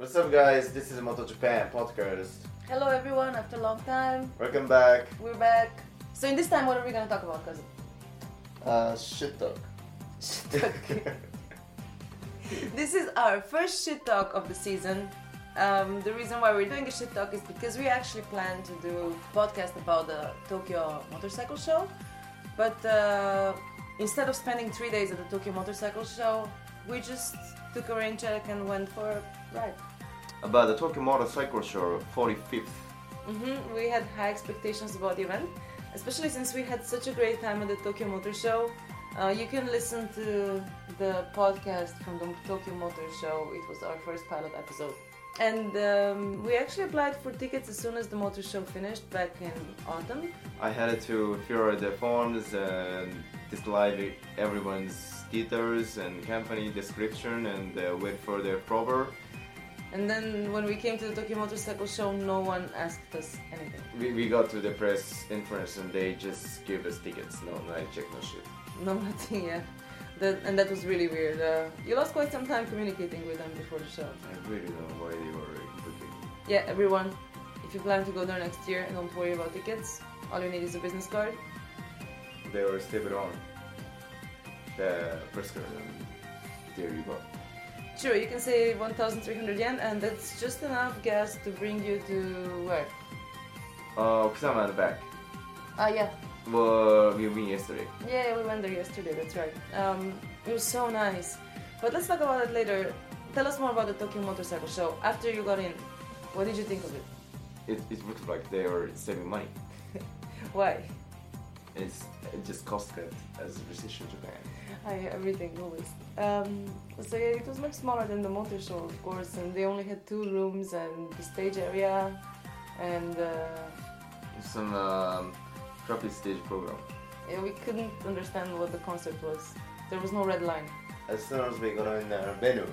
What's up, guys? This is Moto Japan podcast. Hello, everyone. After a long time. Welcome back. We're back. So in this time, what are we gonna talk about, cousin? Shit talk. Shit talk. This is our first shit talk of the season. The reason why we're doing a shit talk is because we actually plan to do a podcast about the Tokyo Motorcycle Show. But instead of spending 3 days at the Tokyo Motorcycle Show, we just took a rain check and went for a ride. About the Tokyo Motorcycle Show 45th. Mm-hmm. We had high expectations about the event, especially since we had such a great time at the Tokyo Motor Show. You can listen to the podcast from the Tokyo Motor Show. It was our first pilot episode. And we actually applied for tickets as soon as the motor show finished back in autumn. I had to fill out the forms and display everyone's details and company description and wait for their proper. And then when we came to the Tokyo Motorcycle Show, no one asked us anything. We got to the press conference and they just gave us tickets. No, I checked no shit. No, nothing, yeah. And that was really weird. You lost quite some time communicating with them before the show. I really don't know why they were booking. Yeah, everyone, if you plan to go there next year, don't worry about tickets. All you need is a business card. They were stable on the press card and there you go. Sure, you can save 1,300 yen and that's just enough gas to bring you to where? Kusama at the back. Yeah. Well, we went yesterday. Yeah, we went there yesterday, that's right. It was so nice. But let's talk about it later. Tell us more about the Tokyo Motorcycle Show. After you got in, what did you think of it? It looked like they were saving money. Why? It just cost cut as a recession in Japan. Everything, always. So yeah, it was much smaller than the motor show, of course, and they only had 2 rooms and the stage area and some crappy stage program. Yeah, we couldn't understand what the concept was. There was no red line. As soon as we got in our venue,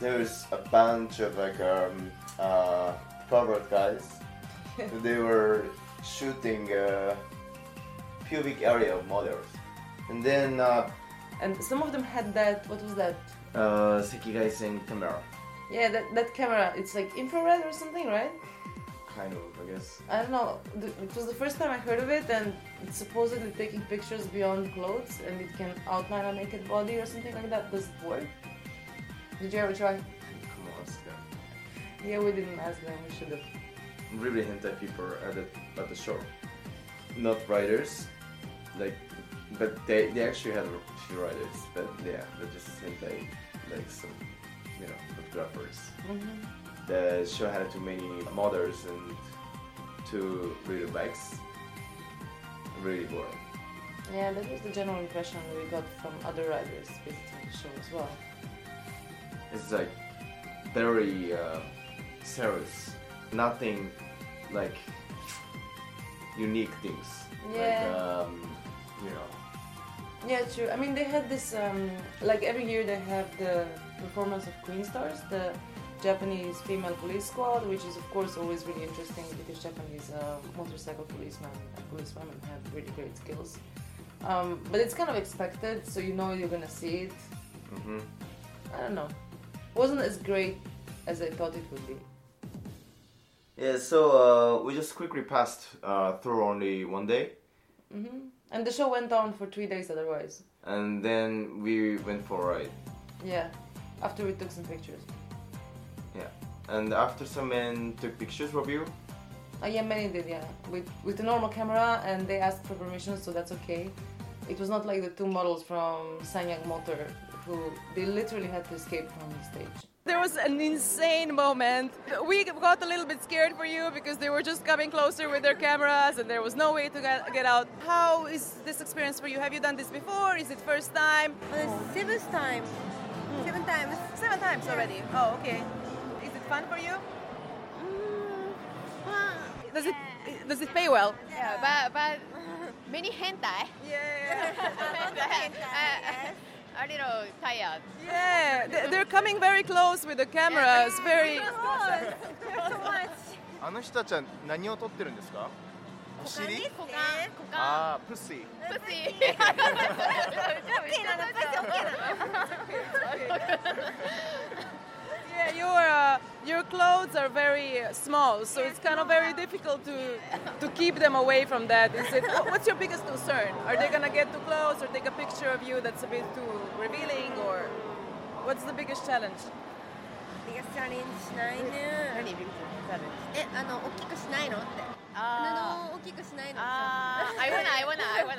there was a bunch of like pervert guys. They were shooting pubic area models. And then... and some of them had that, what was that? Sekigaisen camera. Yeah, that camera, it's like infrared or something, right? Kind of, I guess. I don't know, it was the first time I heard of it and it's supposedly taking pictures beyond clothes and it can outline a naked body or something like that. Does it work? Did you ever try? Come on, ask them. Yeah, we didn't ask them, we should have. Really hentai people at the show. Not writers, like, but they actually had a few writers, but yeah, they're just hentai, like some, you know, photographers. Mm-hmm. The show had too many models and too little bikes. Really boring. Yeah, that was the general impression we got from other writers visiting the show as well. It's like very serious. Nothing like unique things. Yeah. Like, you know. Yeah, true. I mean, they had this, like every year they have the performance of Queen Stars, the Japanese female police squad, which is, of course, always really interesting because Japanese motorcycle policemen and policewomen have really great skills. But it's kind of expected, so you know you're gonna see it. Mm-hmm. I don't know. It wasn't as great as I thought it would be. Yeah, so we just quickly passed through only one day. Mm-hmm. And the show went on for 3 days otherwise. And then we went for a ride. Yeah, after we took some pictures. Yeah, and after some men took pictures of you? Yeah, many did, yeah. With the normal camera and they asked for permission, so that's okay. It was not like the 2 models from Sanyang Motor, who they literally had to escape from the stage. There was an insane moment. We got a little bit scared for you because they were just coming closer with their cameras and there was no way to get out. How is this experience for you? Have you done this before? Is it first time? Seventh time. 7 times. 7 times already? Oh, okay. Is it fun for you? Does it pay well? Yeah, but many hentai. Yeah. Hentai. A little tired. Yeah, they're coming very close with the cameras. Yeah, very close. They're so much. あの人たちは何を撮ってるんですか? お尻？股間。あ、 pussy。 pussy。 pussyなの、pussy OKなの。Yeah, you clothes are very small, so it's kind of very difficult to keep them away from that. Is it, what's your biggest concern? Are they going to get too close or take a picture of you that's a bit too revealing? Or what's the biggest challenge? Biggest challenge is I wanna.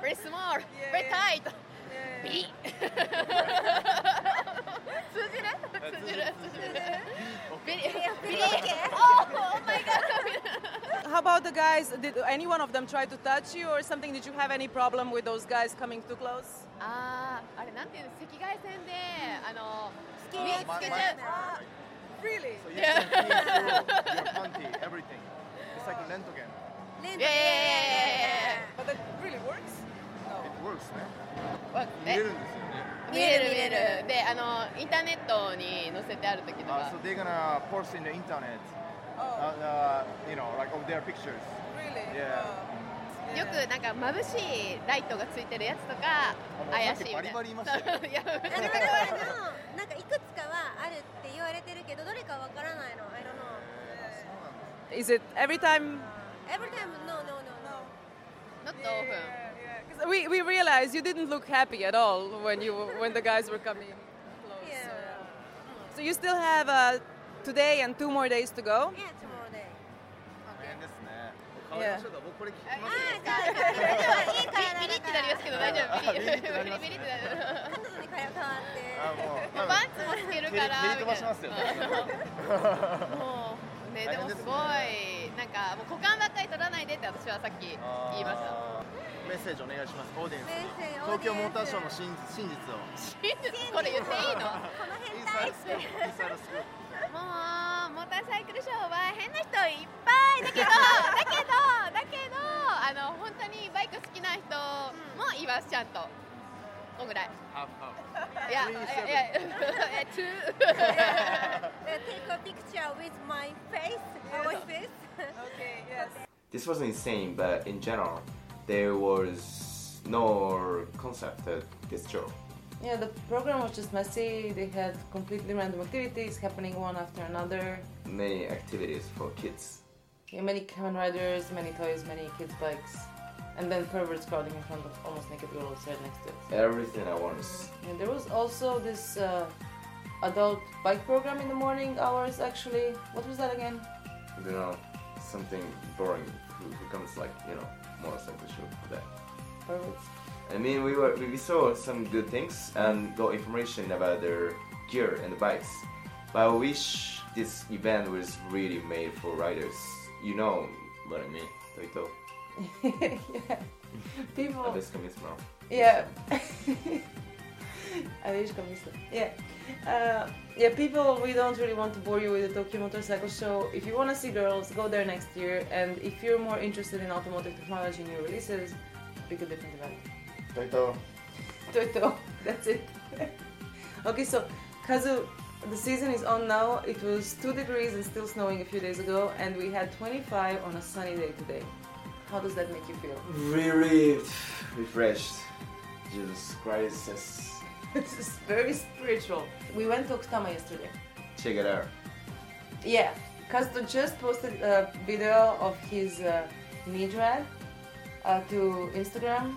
Very small, yeah, very tight. Oh my god! How about the guys? Did any one of them try to touch you or something? Did you have any problem with those guys coming too close? Really? So you can feel your panty, everything. It's like Rentogen. Yeah. But that really works? No. It works, man. So they're gonna post in the internet, you know, like of their pictures. Really? Yeah. Is it every time? Every time? No. Not often. Yeah. We realized you didn't look happy at all when the guys were coming close. Yeah. So you still have today and 2 more days to go? Yeah, 2 more days. Okay. Yeah. Tokyo Motor Show の真実を。これ言っていいの？もうモーターサイクルショーは変な人いっぱいだけど本当にバイク好きな人もいますちゃんと。こんぐらい。Two. Take a picture with my face. Our face. Okay. Yes. This was insane, but in general, there was no concept at this show. Yeah, the program was just messy. They had completely random activities happening one after another. Many activities for kids. Yeah, many Kamen Riders, many toys, many kids' bikes. And then perverts crowding in front of almost naked girls right next to it. Everything at once. And there was also this adult bike program in the morning hours, actually. What was that again? I don't know. Something boring. Who comes like, you know, motorcycle show for that? Perverts. I mean, we saw some good things and got information about their gear and the bikes. But I wish this event was really made for riders. You know what I mean, Toito. Yeah. People. Yeah. Yeah. Yeah, people, we don't really want to bore you with the Tokyo Motorcycle Show. If you want to see girls, go there next year. And if you're more interested in automotive technology and new releases, pick a different event. Toito. That's it. Okay, so Kazu, the season is on now. It was 2 degrees and still snowing a few days ago, and we had 25 on a sunny day today. How does that make you feel? Really refreshed. Jesus Christ. This is very spiritual. We went to Okutama yesterday. Check it out. Yeah, Kazuto just posted a video of his knee drag to Instagram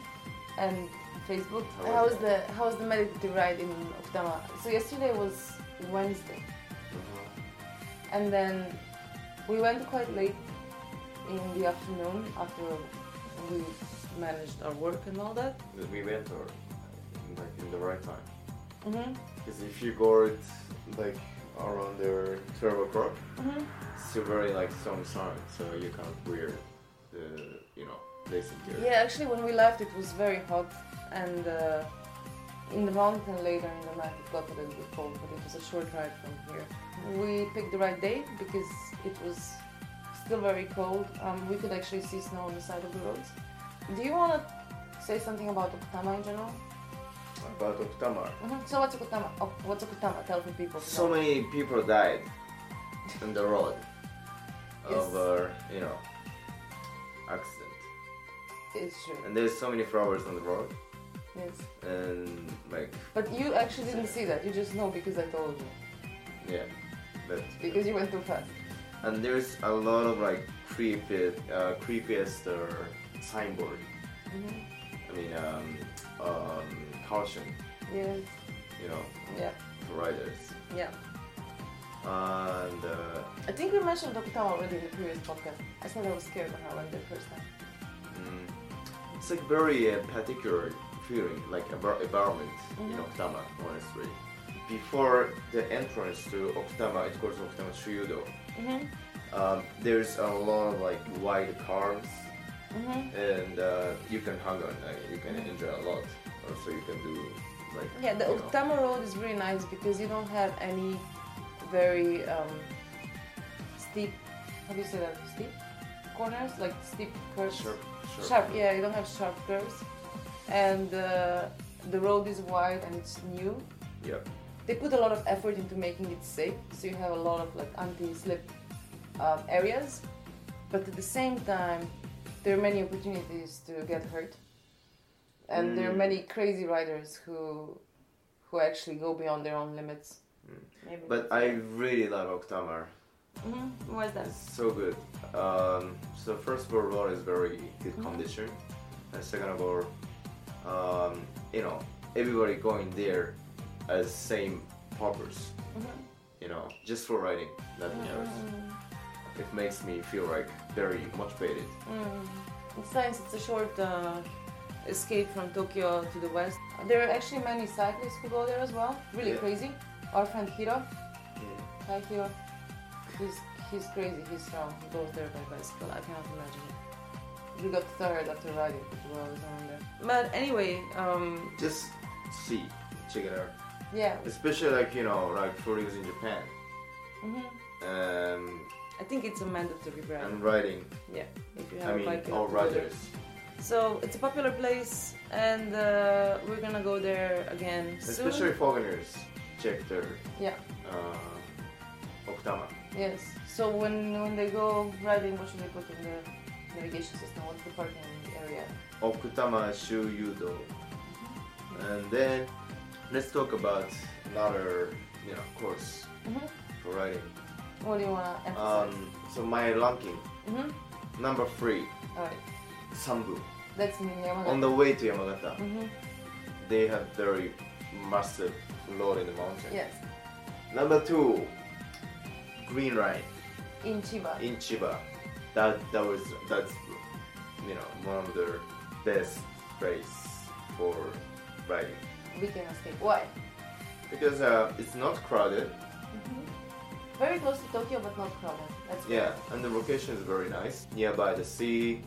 and Facebook. How's the meditative ride in Okutama? So yesterday was Wednesday, and then we went quite late in the afternoon after we managed our work and all that. We went or like in the right time. Because if you go at like around the 12 o'clock, it's still very like some sun, so you can't wear the lace interior. Yeah, actually when we left it was very hot, and in the mountain later in the night it got a little bit cold, but it was a short ride from here. We picked the right day because it was still very cold. We could actually see snow on the side of the roads. Do you want to say something about Okutama in general? About Okutama? So what's Okutama? What's Okutama? Tell the people. So many people died on the road over, accident. It's true. And there's so many flowers on the road. Yes. And like. But you actually didn't see that. You just know because I told you. Yeah. But because you went too fast. And there's a lot of like creepiest signboard. Mm-hmm. I mean, caution. Yes. You know. Yeah. For riders. Yeah. And I think we mentioned Okutama already in the previous podcast. I said I was scared when I went there first time. Mm. It's like very particular feeling, like environment in Okutama monastery. Before the entrance to Okutama, it's called Okutama Shudo. There's a lot of like wide cars, and you can hang on. You can enjoy a lot. Also, you can do like the Okutama road is really nice because you don't have any very steep. How do you say that? Steep corners, like steep curves. Sharp. Yeah, you don't have sharp curves, and the road is wide and it's new. Yeah. They put a lot of effort into making it safe, so you have a lot of like anti-slip areas, but at the same time, there are many opportunities to get hurt, and there are many crazy riders who actually go beyond their own limits. Maybe. But I really love Okutama. Why is that? It's so good. So first of all, road is very good condition, and second of all, you know, everybody going there as same purpose, you know, just for riding, nothing else. It makes me feel like very motivated. It's nice. It's a short escape from Tokyo to the west. There are actually many cyclists who go there as well. Really crazy. Our friend Hiro. Hi Hiro. He's crazy. He's strong. He goes there by bicycle. I cannot imagine it. We got tired after riding while I was on there. But anyway, just check it out. Yeah. Especially like, you know, like for years in Japan. I think it's a mandatory brand. And riding. Yeah. If you have a bike, all riders. So it's a popular place, and we're gonna go there again soon. Especially foreigners check their Okutama. Yes. So when they go riding, what should they put in their navigation system? What's the parking area? Okutama Shudo. And then let's talk about another, you know, course for riding. What do you want to emphasize? So my ranking, number 3, right. Sambu. That's in Yamagata. On the way to Yamagata, they have very massive road in the mountain. Yes. Number 2, Green Line. In Chiba. That's you know, one of the best place for riding. We can escape. Why? Because it's not crowded. Very close to Tokyo, but not crowded. That's great. Yeah, and the location is very nice. Nearby the sea,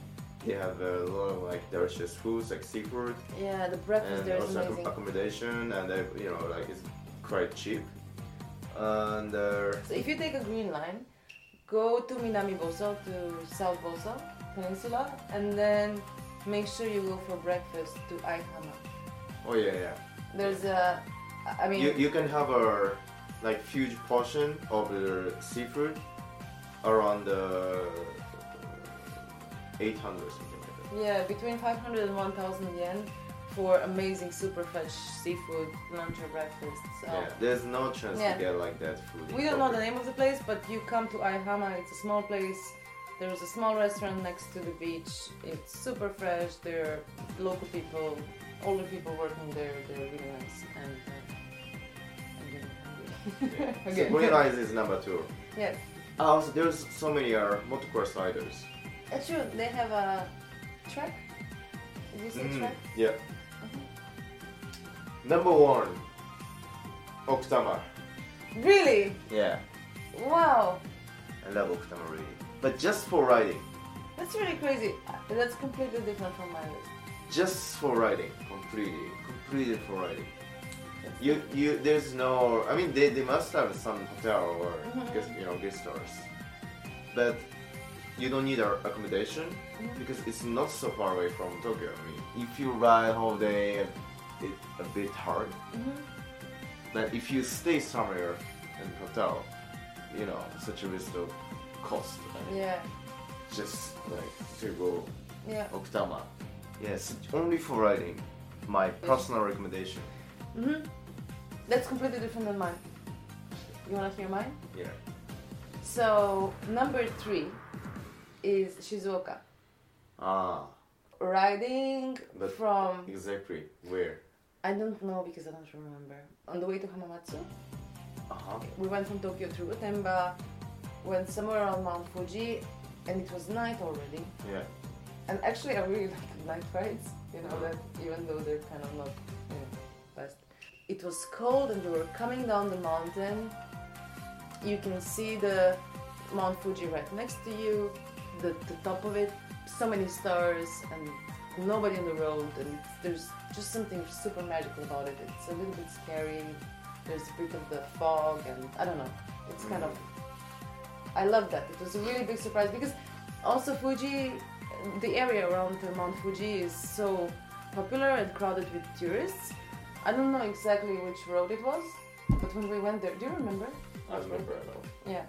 they have a lot of like delicious foods, like seafood. Yeah, the breakfast and there is amazing. And also accommodation, and you know, like it's quite cheap. And so if you take a Green Line, go to Minami Boso, to South Boso Peninsula, and then make sure you go for breakfast to Aihama. Oh yeah. There's I mean, you can have a like huge portion of the seafood around 800 something like that. Yeah, between 500 and 1,000 yen for amazing super fresh seafood lunch or breakfast. So yeah, there's no chance to get like that food. We don't know the name of the place, but you come to Aihama. It's a small place. There's a small restaurant next to the beach. It's super fresh. There are local people, older people working there. They're really nice and. Okay. So Green Line is number 2. Yes. Also, there's so many motocross riders. That's true. They have a track. Did you say track? Yeah. Number 1, Okutama. Really? Yeah. Wow. I love Okutama really, but just for riding. That's really crazy. That's completely different from my list. Just for riding, completely for riding. You there's no, I mean they must have some hotel or you know, guest stores, but you don't need our accommodation because it's not so far away from Tokyo. I mean, if you ride whole day, it's a bit hard. But if you stay somewhere in a hotel, you know, such a waste of cost. I mean, just like to go Okutama. Yes, only for riding. My personal recommendation. That's completely different than mine. You want to hear mine? Yeah. So, number 3 is Shizuoka. Ah. Riding but from... Exactly. Where? I don't know because I don't remember. On the way to Hamamatsu. Uh-huh. We went from Tokyo through Utemba, went somewhere around Mt. Fuji, and it was night already. Yeah. And actually I really like night rides, you know, that even though they're kind of not, you know, best. It was cold and we were coming down the mountain. You can see the Mt. Fuji right next to you, the top of it, so many stars and nobody on the road, and there's just something super magical about it. It's a little bit scary, there's a bit of the fog, and I don't know, it's kind of... I love that. It was a really big surprise because also Fuji, the area around Mount Fuji is so popular and crowded with tourists. I don't know exactly which road it was, but when we went there, do you remember? I know. Yeah.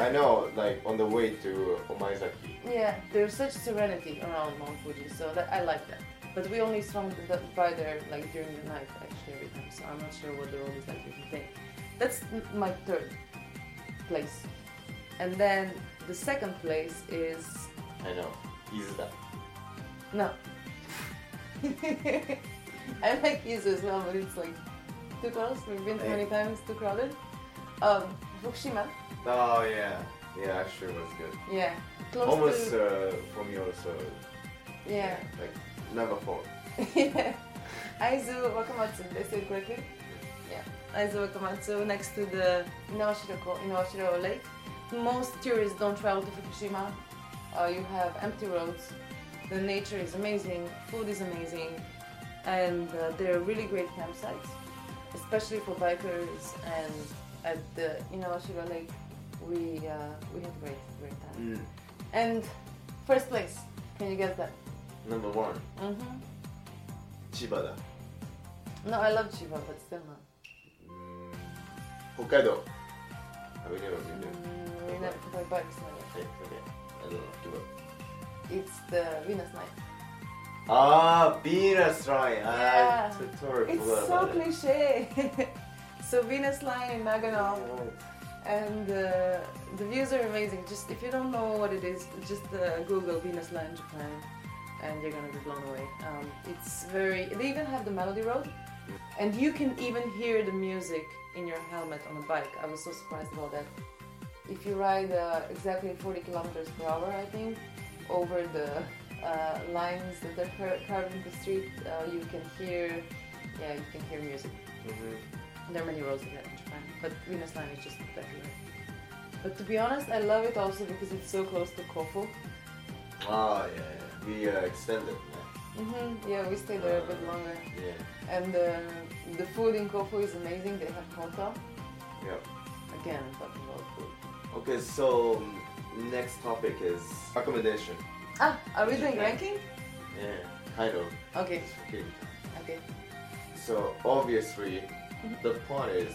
I know, like on the way to Omaizaki. Yeah, there's such serenity around Mount Fuji, so that, I like that. But we only swung by there like during the night actually every time, so I'm not sure what the road is like every day. That's my third place. And then the second place is... I know, Izu. No. I like Izu as well, but it's like too close, we've been too many times, too crowded. Fukushima. Oh yeah, yeah, actually it was good. Yeah, close almost to... for me also. Yeah. Like number 4. Yeah. Aizu Wakamatsu, did I say it correctly? Yeah. Aizu Wakamatsu next to the Inawashiro Lake. Most tourists don't travel to Fukushima. You have empty roads. The nature is amazing. Food is amazing. And there are really great campsites, especially for bikers. And at the Inawashiro Lake, we had great time. Mm. And first place, can you guess that? Number 1. Mm-hmm. Chiba da. No, I love Chiba, but still not. Hokkaido. Have we never been there? We never took our bikes. Okay. I don't know. Give up. It's the Venus Line. Ah, Venus Line. Yeah. It's so cliche. So Venus Line in Nagano, and the views are amazing. Just if you don't know what it is, just Google Venus Line Japan, and you're gonna be blown away. It's very. They even have the Melody Road, and you can even hear the music in your helmet on a bike. I was so surprised about that. If you ride exactly 40 kilometers per hour, I think, over the lines that are carved in the street, you can hear music. Mm-hmm. There are many roads in Japan, but Venus Line is just spectacular. But to be honest, I love it also because it's so close to Kofu. Oh yeah. We extended. Yeah. Mhm. Yeah, we stayed there a bit longer. Yeah. And the food in Kofu is amazing. They have honto. Yep. Again, talking about food. Okay, so next topic is accommodation. Ah, are we doing ranking? Yeah, kind of. Okay. So obviously. Mm-hmm. The point is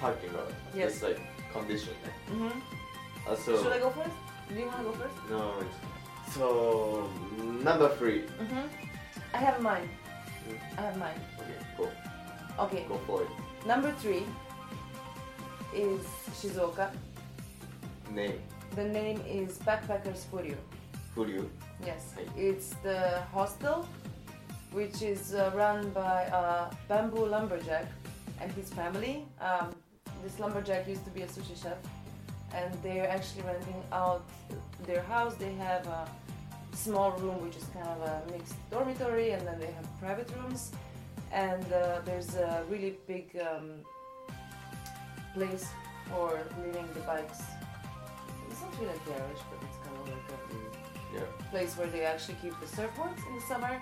parking lot. Yes. It's like condition. Mm-hmm. So should I go first? Do you want to go first? No. So number 3. Mm-hmm. I have mine. Okay, go. Okay. Go for it. Number 3 is Shizuoka. Name. The name is Backpackers Furyu. Furyu. Yes. Hey. It's the hostel. Which is run by a bamboo lumberjack and his family. This lumberjack used to be a sushi chef, and they're actually renting out their house. They have a small room, which is kind of a mixed dormitory, and then they have private rooms. And there's a really big place for leaving the bikes. It's not really a garage, but it's kind of like a place where they actually keep the surfboards in the summer.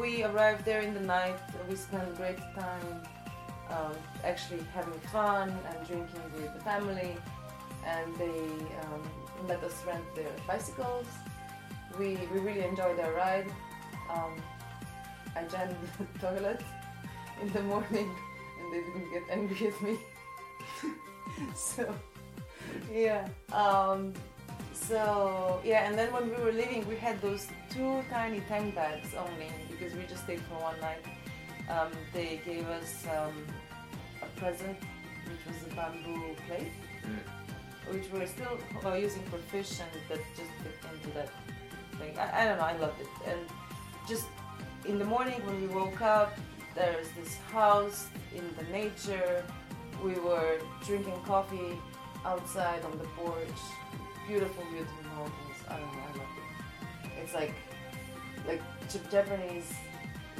We arrived there in the night, we spent a great time actually having fun and drinking with the family, and they let us rent their bicycles. We really enjoyed our ride. I jammed the toilet in the morning and they didn't get angry at me. And then when we were leaving, we had those 2 tiny tank bags only because we just stayed for one night. They gave us a present, which was a bamboo plate, which we were still using for fish, and that just fit into that thing. I don't know, I loved it. And just in the morning when we woke up, there's this house in the nature. We were drinking coffee outside on the porch. Beautiful, beautiful mountains. I don't know, I love it. It's like Japanese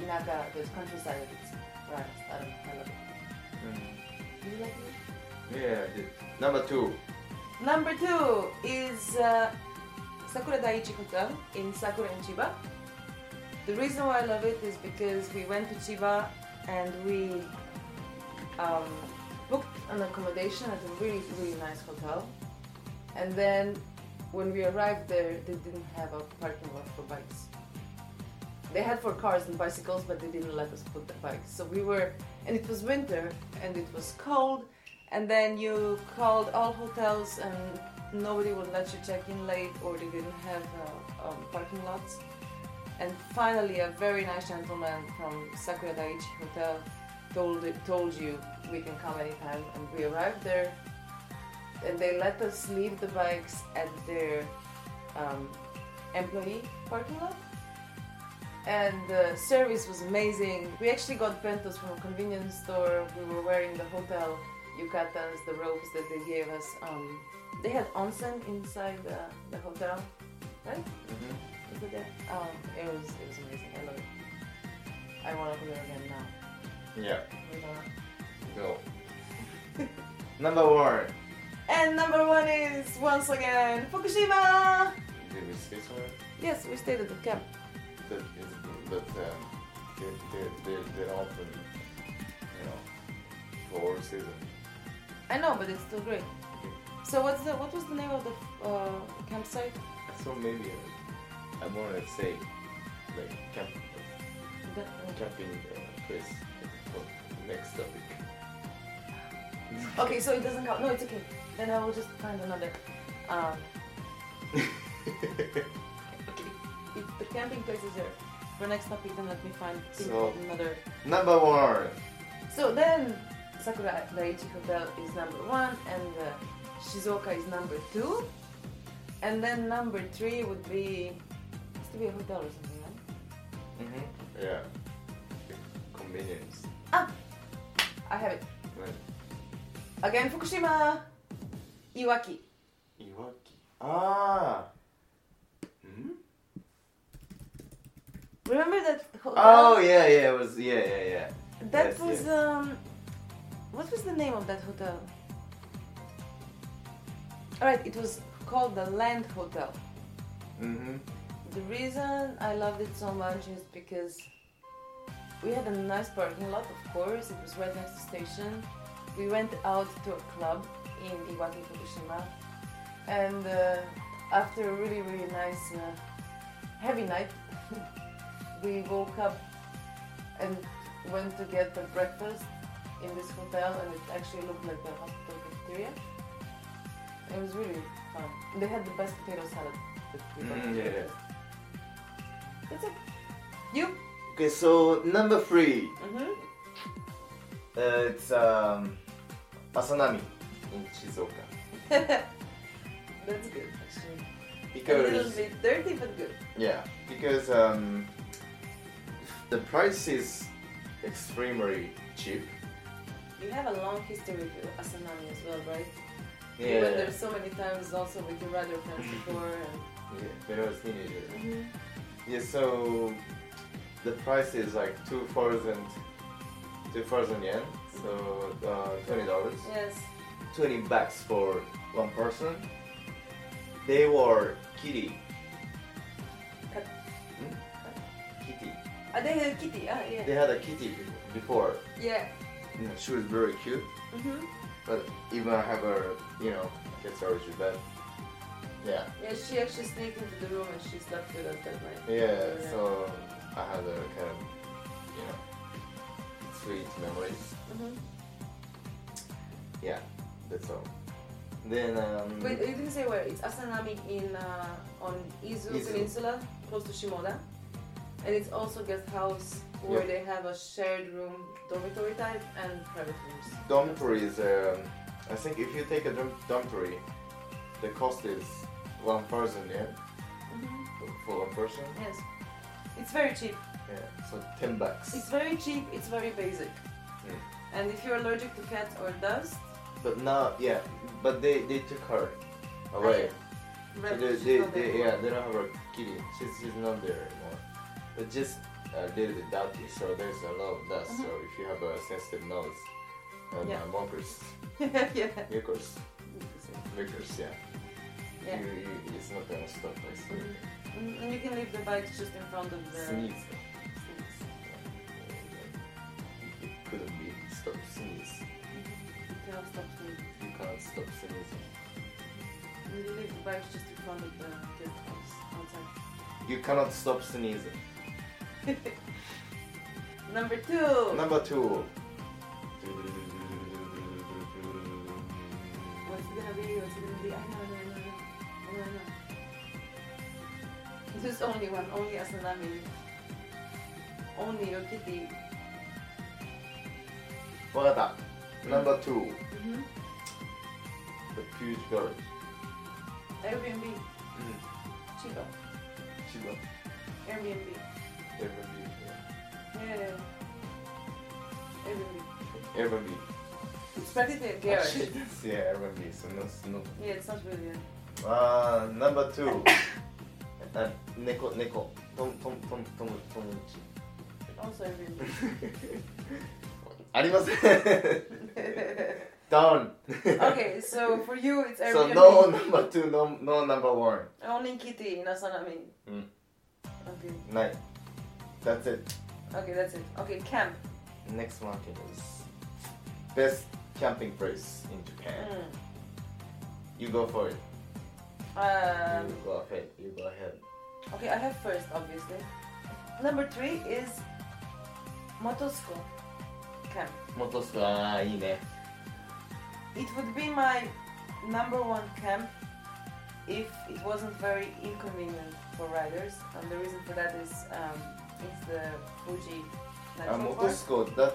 Inaka, the countryside of it. Right, I don't know, I love it. Mm. Did you like it? Yeah, I did. Number two. Number two is Sakura Daiichi Hotel in Sakura and Chiba. The reason why I love it is because we went to Chiba and we booked an accommodation at a really, really nice hotel. And then when we arrived there, they didn't have a parking lot for bikes. They had for cars and bicycles, but they didn't let us put the bikes. So we were, and it was winter and it was cold. And then you called all hotels and nobody would let you check in late, or they didn't have parking lots. And finally, a very nice gentleman from Sakura Daiichi Hotel told you we can come anytime, and we arrived there. And they let us leave the bikes at their employee parking lot. And the service was amazing. We actually got bentos from a convenience store. We were wearing the hotel yukatas, the robes that they gave us. They had onsen inside the hotel, right? Mm-hmm. Is it there? It was amazing. I love it. I want to go there again now. Yeah. Go. Number one. And number one is, once again, Fukushima! Did we stay somewhere? Yes, we stayed at the camp. They're open, for season. I know, but it's still great. Okay. So what was the name of the campsite? So maybe I want to say, camp. Camping place. Next topic. Okay, so it doesn't count. No, it's okay. Then I will just find another. Okay. If the camping place is there for next topic, then let me find another. Number one. So then, Sakura Daiichi Hotel is number one, and Shizuoka is number two, and then number three would be it has to be a hotel or something, right? Mm-hmm. Yeah. Convenience. Ah, I have it. Right. Again, Fukushima, Iwaki. Iwaki. Ah. Hmm. Remember that hotel? Oh yeah. It was yeah. That was What was the name of that hotel? All right, it was called the Land Hotel. Mhm. The reason I loved it so much is because we had a nice parking lot. Of course, it was right next to the station. We went out to a club in Iwaki, Fukushima, and after a really, really nice, heavy night, we woke up and went to get the breakfast in this hotel, and it actually looked like the hospital cafeteria. It was really fun. They had the best potato salad that we got. That's it. You? Okay, so number three. Mm-hmm. It's Asanami in Shizuoka. That's good, actually. Because a little bit dirty, but good. Yeah, because the price is extremely cheap. You have a long history with Asanami as well, right? Yeah. You went there so many times also with your other friends before. And... Yeah, when I was a teenager. Mm-hmm. Yeah, so the price is like 2,000 yen, so $20. Yes. 20 bucks for one person. They were kitty. Kitty. They had a kitty, yeah. They had a kitty before. Yeah. She was very cute. Mm-hmm. But even I have her, I guess I should bet. Yeah. Yeah, she actually sneaked into the room and she slept with us that night. Yeah, so I had a kind of, sweet memories. Mm-hmm. Yeah, that's all. Then wait, you didn't say where? It's Asanami in on Izu Peninsula, close to Shimoda, and it's also guest house where they have a shared room, dormitory type, and private rooms. Dormitory is, I think if you take a dormitory, the cost is 1,000 yen for one person. Yes, it's very cheap. Yeah, so 10 bucks. It's very cheap, it's very basic. Mm. And if you're allergic to cats or dust... But now, yeah, but they took her away. So they don't have a kitty. She's not there anymore. But just a little bit dirty, so there's a lot of dust. So if you have a sensitive nose, and mockers, lickers, it's not gonna stop. I see. And you can leave the bikes just in front of the. Sneeze. It couldn't be stop sneeze. You cannot stop sneezing. You can't stop sneezing. You leave the bikes just in front of the guest house outside. You cannot stop sneezing. Number two. What's it gonna be? I know. There's only one. Only Asanami. Only your kitty. Wagata. Number two. The huge village. Airbnb. Chiba. Airbnb. Yeah. Airbnb. It's practically a garage. Yeah, Airbnb. So no. Yeah, it's not really. Number two. Neko. Tomochi. Also Airbnb. Arimasen. Done. Okay, so for you it's Airbnb. So no number two, no number one. Only kitty in Asanami. Okay. Night. That's it. Okay, camp. Next one is best camping place in Japan. You go for it. You go ahead. Okay, I have first, obviously. Number three is Motosuko camp. Motosuko, nice. It would be my number one camp if it wasn't very inconvenient for riders, and the reason for that is it's the Fuji National Park. Motosuko,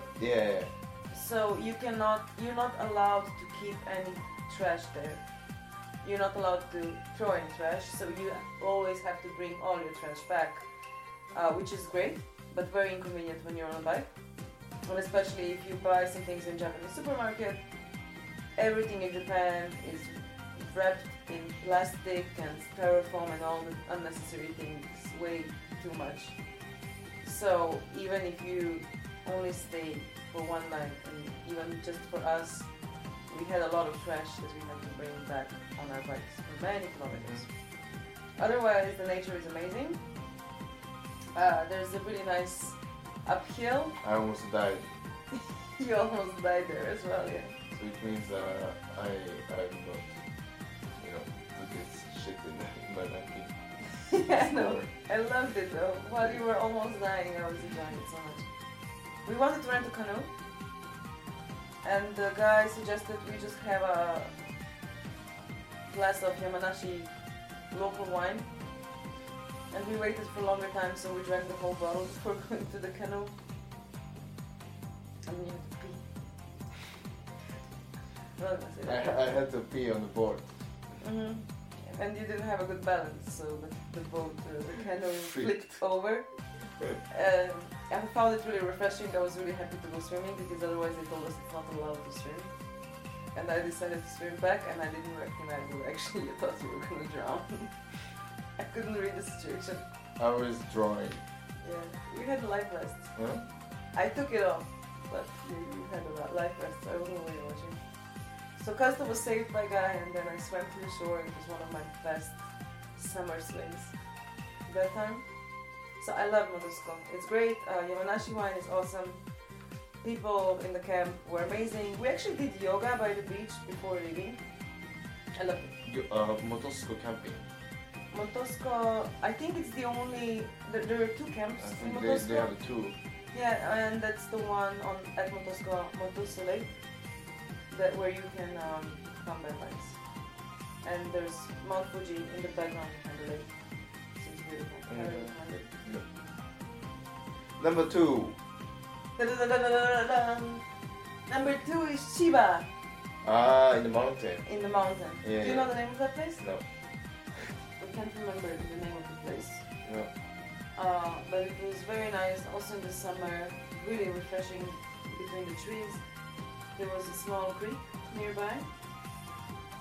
so you're not allowed to keep any trash there. You're not allowed to throw in trash, so you always have to bring all your trash back, which is great, but very inconvenient when you're on a bike. And especially if you buy some things in Japanese supermarket, everything in Japan is wrapped in plastic and styrofoam and all the unnecessary things, way too much. So even if you only stay for one night, and even just for us, we had a lot of trash that we had to bring back on our bikes for many kilometers. Otherwise, the nature is amazing. There's a really nice uphill. I almost died. You almost died there as well, yeah. So it means I'm not, this shit in my life. Yeah, I know. I loved it though. While you were almost dying, I was enjoying it so much. We wanted to rent a canoe, and the guy suggested we just have a glass of Yamanashi local wine, and we waited for a longer time, so we drank the whole bottle before going to the canoe. And you had to pee. Well, I had to pee on the board. And you didn't have a good balance, so the boat, the canoe flipped over. I found it really refreshing. I was really happy to go swimming, because otherwise they told us it's not allowed to swim. And I decided to swim back, and I didn't recognize you actually. I thought you were gonna drown. I couldn't read the situation. I was drowning. Yeah, we had a life vest. Huh? I took it off, but you had a life vest, so I wasn't really watching. So Costa was saved by Guy, and then I swam to the shore. It was one of my best summer swings that time. So I love Motosuko. It's great. Yamanashi wine is awesome. People in the camp were amazing. We actually did yoga by the beach before leaving. I love it. Motosuko camping. Motosuko, I think it's the only... There are two camps in Motosuko. They have two. Yeah, and that's the one at Motosuko, Motosuko Lake. That where you can come by bikes, and there's Mt Fuji in the background behind the lake. So it's beautiful. I really recommend it. Number 2. Number 2 is Chiba. Ah, in the mountain. In the mountain. Yeah, do you know the name of that place? No. I can't remember the name of the place. No. But it was very nice, also in the summer, really refreshing between the trees. There was a small creek nearby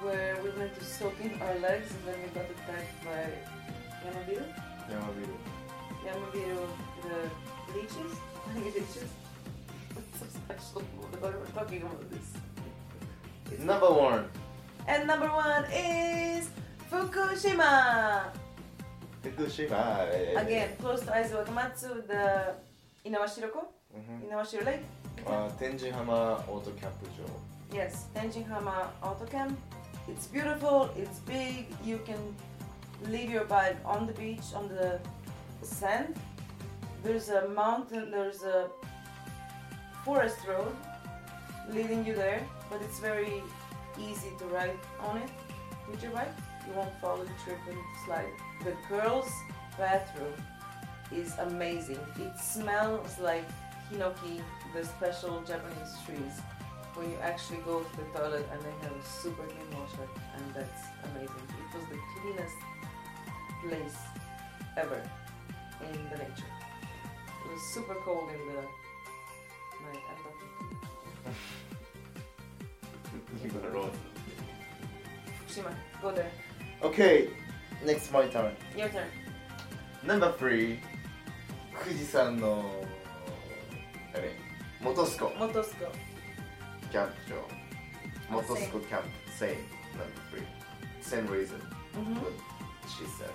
where we went to soak in our legs and then we got attacked by Yamabiru, the leeches. What's so special about we're talking about this? It's number 1. And number 1 is Fukushima. Fukushima. Again, close to Aizu Wakamatsu, the Inawashiro Lake. Tenjinhama Auto Camp. Yes, Tenjinhama Auto Camp. It's beautiful, it's big, you can leave your bike on the beach, on the sand. There's a mountain, there's a forest road leading you there, but it's very easy to ride on it with your bike. You won't follow the trip and slide. The girls' bathroom is amazing. It smells like hinoki, the special Japanese trees. When you actually go to the toilet and they have a super clean washer, and that's amazing. It was the cleanest place ever in the nature. It was super cold in the night. I don't think you're gonna roll. Fukushima, go there. Okay, next my turn. Your turn. Number 3, Fujisan no Motosuko Camp Show. Motosuko Camp, same, number 3. Same reason, what she said.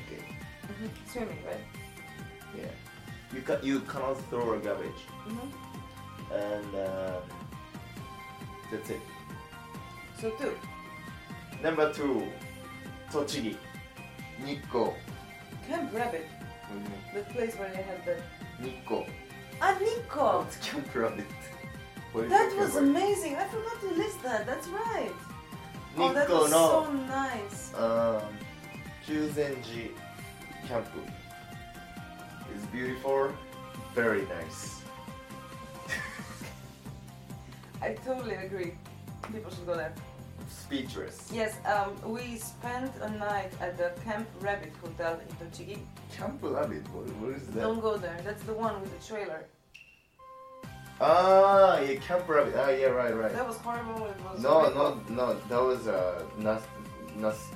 Okay. Swimming, right? Yeah. You cannot throw garbage. And that's it. So 2. Number 2, Tochigi, Nikko. Camp Rabbit. The place where they had the Nikko. Ah, Nikko. It's Camp Rabbit. That was amazing. I forgot to list that. That's right. Nikko that was so nice. Kyuzenji Camp. It's beautiful, very nice. I totally agree. People should go there. Speechless. Yes, we spent a night at the Camp Rabbit Hotel in Tochigi. Camp Rabbit? What is that? Don't go there. That's the one with the trailer. Ah, yeah, Camp Rabbit. Ah, yeah, right. That was horrible. It was no. That was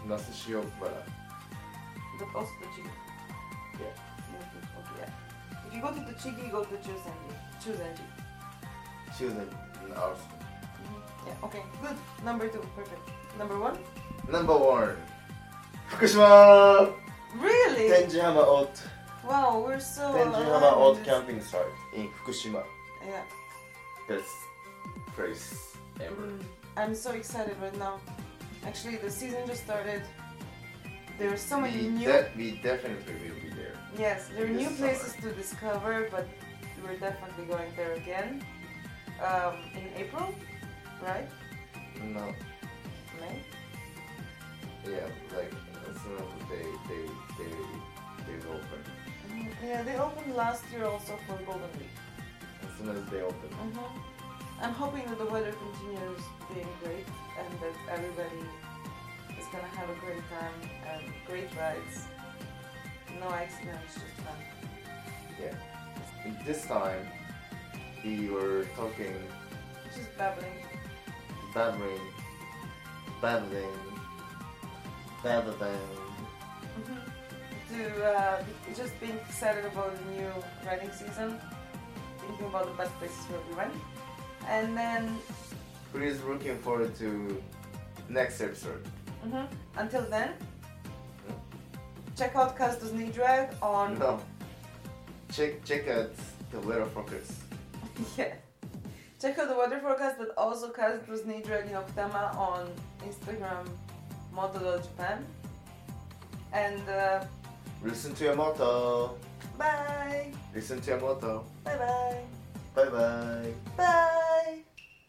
Nasushiyokubara. But also Tochigi. Yeah. If you go to Tochigi, go to Chuzenji. Yeah, okay, good. Number 2, perfect. Number 1? Number 1, Fukushima! Really? Tenjinhama Auto. Wow, we're so... Tenjinhama Auto camping site in Fukushima. Yeah. Best place ever. I'm so excited right now. Actually, the season just started. There are so many new... We definitely will be there. Yes, there are new places to discover, but we're definitely going there again. In April? Right? No. May? Yeah, like as soon as they open. Yeah, they opened last year also for Golden Week. As soon as they open. I'm hoping that the weather continues being great and that everybody is gonna have a great time and great rides. No accidents, just fun. Yeah. And this time we were talking. Just babbling. Just being excited about the new riding season, thinking about the best places where we went, and then please looking forward to next episode. Until then, check out Cuz Doesn't Need Drag on. No. Check out the weather forecast. Yeah. Check out the weather forecast, but also Cuz Doesn't Need Drag in Okutama on Instagram, Moto Japan. And listen to your moto. Bye. Listen to your moto. Bye bye. Bye bye. Bye.